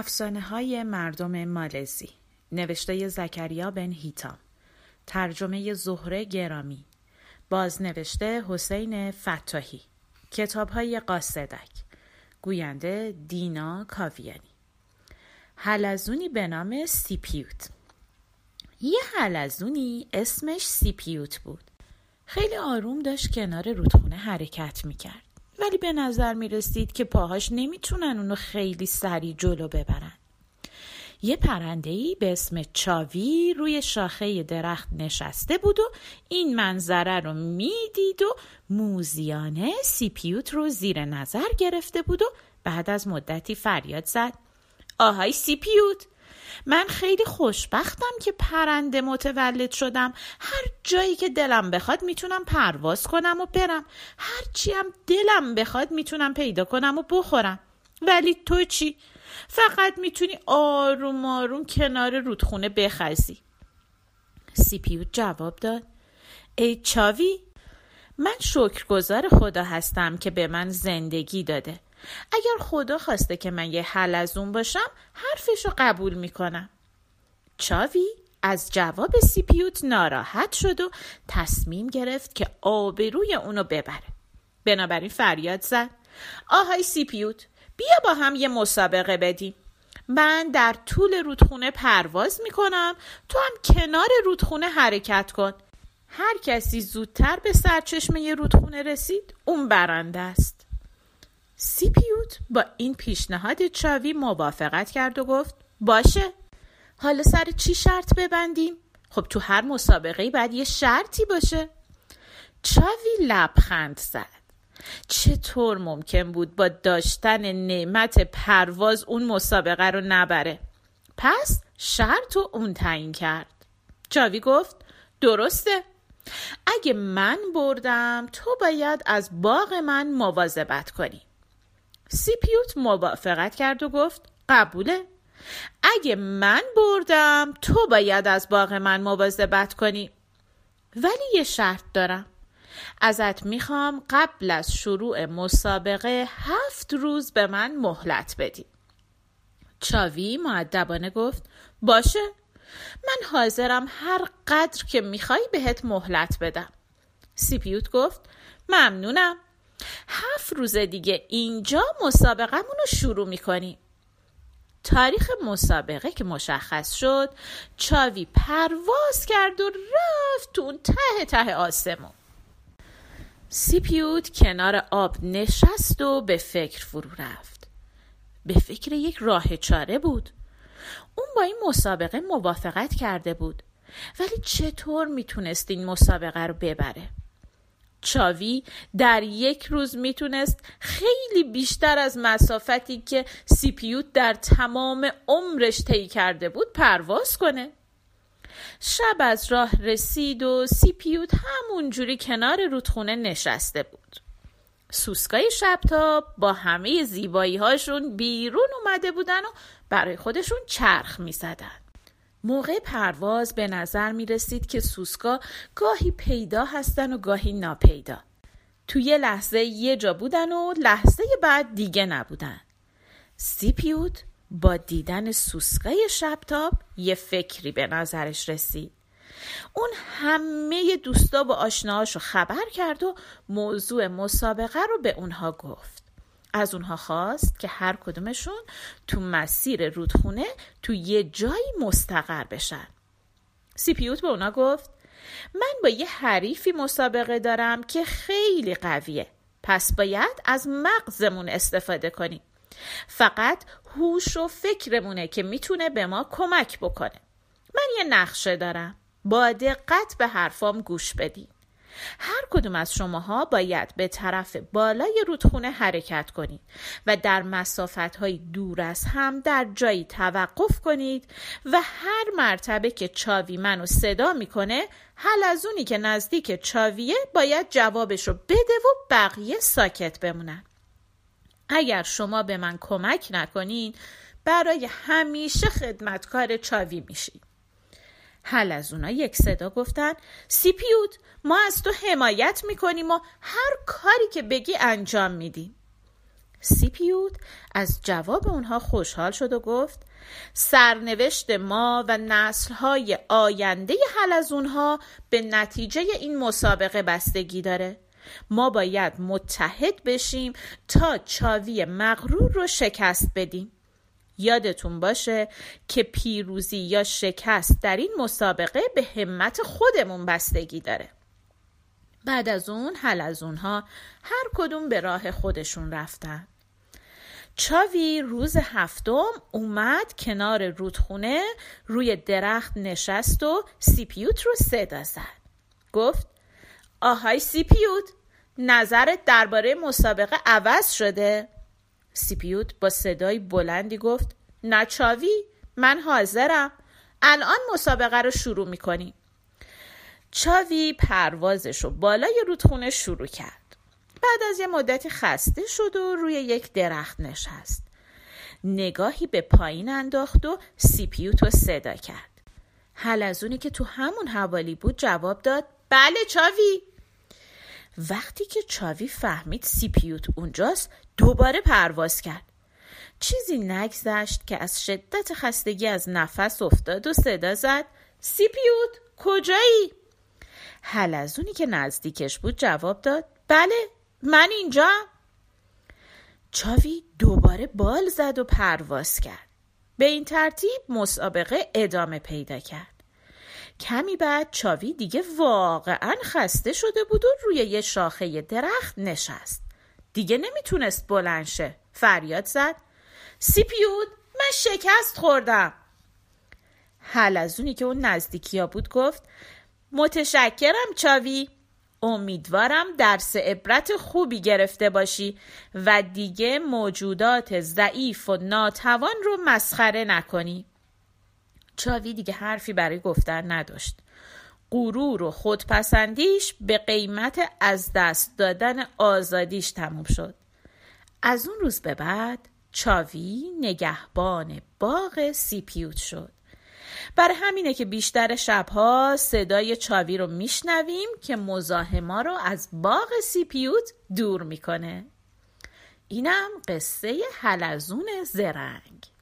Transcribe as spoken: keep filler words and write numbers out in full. افسانه‌های مردم مالزی، نوشته زکریا بن هیتام، ترجمه زهره گرامی، بازنوشته حسین فتاهی، کتاب‌های قاصدک، گوینده دینا کاویانی. حلزونی به نام سیپیوت. یه حلزونی اسمش سیپیوت بود. خیلی آروم داشت کنار رودخونه حرکت میکرد، ولی به نظر میرسید که پاهاش نمیتونن اونو خیلی سریع جلو ببرن. یه پرنده‌ای به اسم چاوی روی شاخه درخت نشسته بود و این منظره رو میدید و موزیانه سیپیوت رو زیر نظر گرفته بود و بعد از مدتی فریاد زد: آهای سیپیوت، من خیلی خوشبختم که پرنده متولد شدم. هر جایی که دلم بخواد میتونم پرواز کنم و برم، هر چیم دلم بخواد میتونم پیدا کنم و بخورم. ولی تو چی؟ فقط میتونی آروم آروم کنار رودخونه بخزی. سیپیوت جواب داد: ای چاوی، من شکرگزار خدا هستم که به من زندگی داده. اگر خدا خواسته که من یه حلزون باشم، حرفشو قبول میکنم. چاوی از جواب سیپیوت ناراحت شد و تصمیم گرفت که آبروی اونو ببره. بنابراین فریاد زد: آهای سیپیوت، بیا با هم یه مسابقه بدیم. من در طول رودخونه پرواز میکنم، تو هم کنار رودخونه حرکت کن. هر کسی زودتر به سرچشمه یه رودخونه رسید، اون برنده است. سیپیوت با این پیشنهاد چاوی موافقت کرد و گفت: باشه، حالا سر چی شرط ببندیم؟ خب تو هر مسابقه‌ای باید یه شرطی باشه. چاوی لبخند زد. چطور ممکن بود با داشتن نعمت پرواز اون مسابقه رو نبره؟ پس شرط رو اون تعیین کرد. چاوی گفت: درسته، اگه من بردم تو باید از باغ من مواظبت کنی. سیپیوت موافقت کرد و گفت: قبوله، اگه من بردم تو باید از باغ من مواظبت کنی، ولی یه شرط دارم. ازت میخوام قبل از شروع مسابقه هفت روز به من مهلت بدی. چاوی مؤدبانه گفت: باشه، من حاضرم هر قدر که میخوای بهت مهلت بدم. سیپیوت گفت: ممنونم، هفت روز دیگه اینجا مسابقمون رو شروع میکنیم. تاریخ مسابقه که مشخص شد، چاوی پرواز کرد و رفت تو اون ته ته آسمون. سیپیوت کنار آب نشست و به فکر فرو رفت. به فکر یک راه چاره بود. اون با این مسابقه موافقت کرده بود، ولی چطور میتونست این مسابقه رو ببره؟ چاوی در یک روز میتونست خیلی بیشتر از مسافتی که سیپیوت در تمام عمرش طی کرده بود پرواز کنه. شب از راه رسید و سیپیوت همونجوری کنار رودخونه نشسته بود. سوسکای شبتاب با همه زیبایی هاشون بیرون اومده بودن و برای خودشون چرخ می زدن. موقع پرواز به نظر می رسید که سوسکا گاهی پیدا هستن و گاهی ناپیدا. توی یه لحظه یه جا بودن و لحظه بعد دیگه نبودن. سیپیوت با دیدن سوسکای شبتاب یه فکری به نظرش رسید. اون همه دوستا و آشناهاشو خبر کرد و موضوع مسابقه رو به اونها گفت. از اونها خواست که هر کدومشون تو مسیر رودخونه تو یه جایی مستقر بشن. سیپیوت به اونا گفت: من با یه حریفی مسابقه دارم که خیلی قویه، پس باید از مغزمون استفاده کنیم. فقط هوش و فکرمونه که میتونه به ما کمک بکنه. من یه نقشه دارم، با دقت به حرفام گوش بدین. هر کدوم از شماها باید به طرف بالای رودخونه حرکت کنید و در مسافت‌های دور از هم در جایی توقف کنید و هر مرتبه که چاوی منو صدا میکنه، حلزونی که نزدیک چاویه باید جوابشو بده و بقیه ساکت بمونن. اگر شما به من کمک نکنین، برای همیشه خدمتکار چاوی میشین. حلزونا یک صدا گفتن: سیپیوت، ما از تو حمایت میکنیم و هر کاری که بگی انجام میدیم. سیپیوت از جواب اونها خوشحال شد و گفت سرنوشت ما و نسل‌های آینده حلزون‌ها به نتیجه این مسابقه بستگی داره. ما باید متحد بشیم تا چاوی مغرور رو شکست بدیم. یادتون باشه که پیروزی یا شکست در این مسابقه به همت خودمون بستگی داره. بعد از اون حلزون‌ها هر کدوم به راه خودشون رفتن. چاوی روز هفتم اومد کنار رودخونه روی درخت نشست و سیپیوت رو صدا زد. گفت آهای سیپیوت، نظرت درباره مسابقه عوض شده؟ سیپیوت با صدای بلندی گفت نه چاوی، من حاضرم. الان مسابقه رو شروع میکنیم. چاوی پروازش رو بالای رودخونه شروع کرد. بعد از یه مدتی خسته شد و روی یک درخت نشست. نگاهی به پایین انداخت و سیپیوت رو صدا کرد. حلزونی که تو همون حوالی بود جواب داد بله چاوی. وقتی که چاوی فهمید سیپیوت اونجاست دوباره پرواز کرد. چیزی نگذشت که از شدت خستگی از نفس افتاد و صدا زد سیپیوت کجایی؟ حلزونی که نزدیکش بود جواب داد بله من اینجا. چاوی دوباره بال زد و پرواز کرد. به این ترتیب مسابقه ادامه پیدا کرد. کمی بعد چاوی دیگه واقعا خسته شده بود و روی یه شاخه درخت نشست. دیگه نمیتونست بلند شه. فریاد زد سیپیوت من شکست خوردم. حلزونی که اون نزدیکیا بود گفت متشکرم چاوی، امیدوارم درس عبرت خوبی گرفته باشی و دیگه موجودات ضعیف و ناتوان رو مسخره نکنی. چاوی دیگه حرفی برای گفتن نداشت. غرور و خودپسندیش به قیمت از دست دادن آزادیش تموم شد. از اون روز به بعد چاوی نگهبان باغ سیپیوت شد. برای همینه که بیشتر شبها صدای چاوی رو میشنویم که مزاحما رو از باغ سیپیوت دور میکنه. اینم قصه حلزون زرنگ.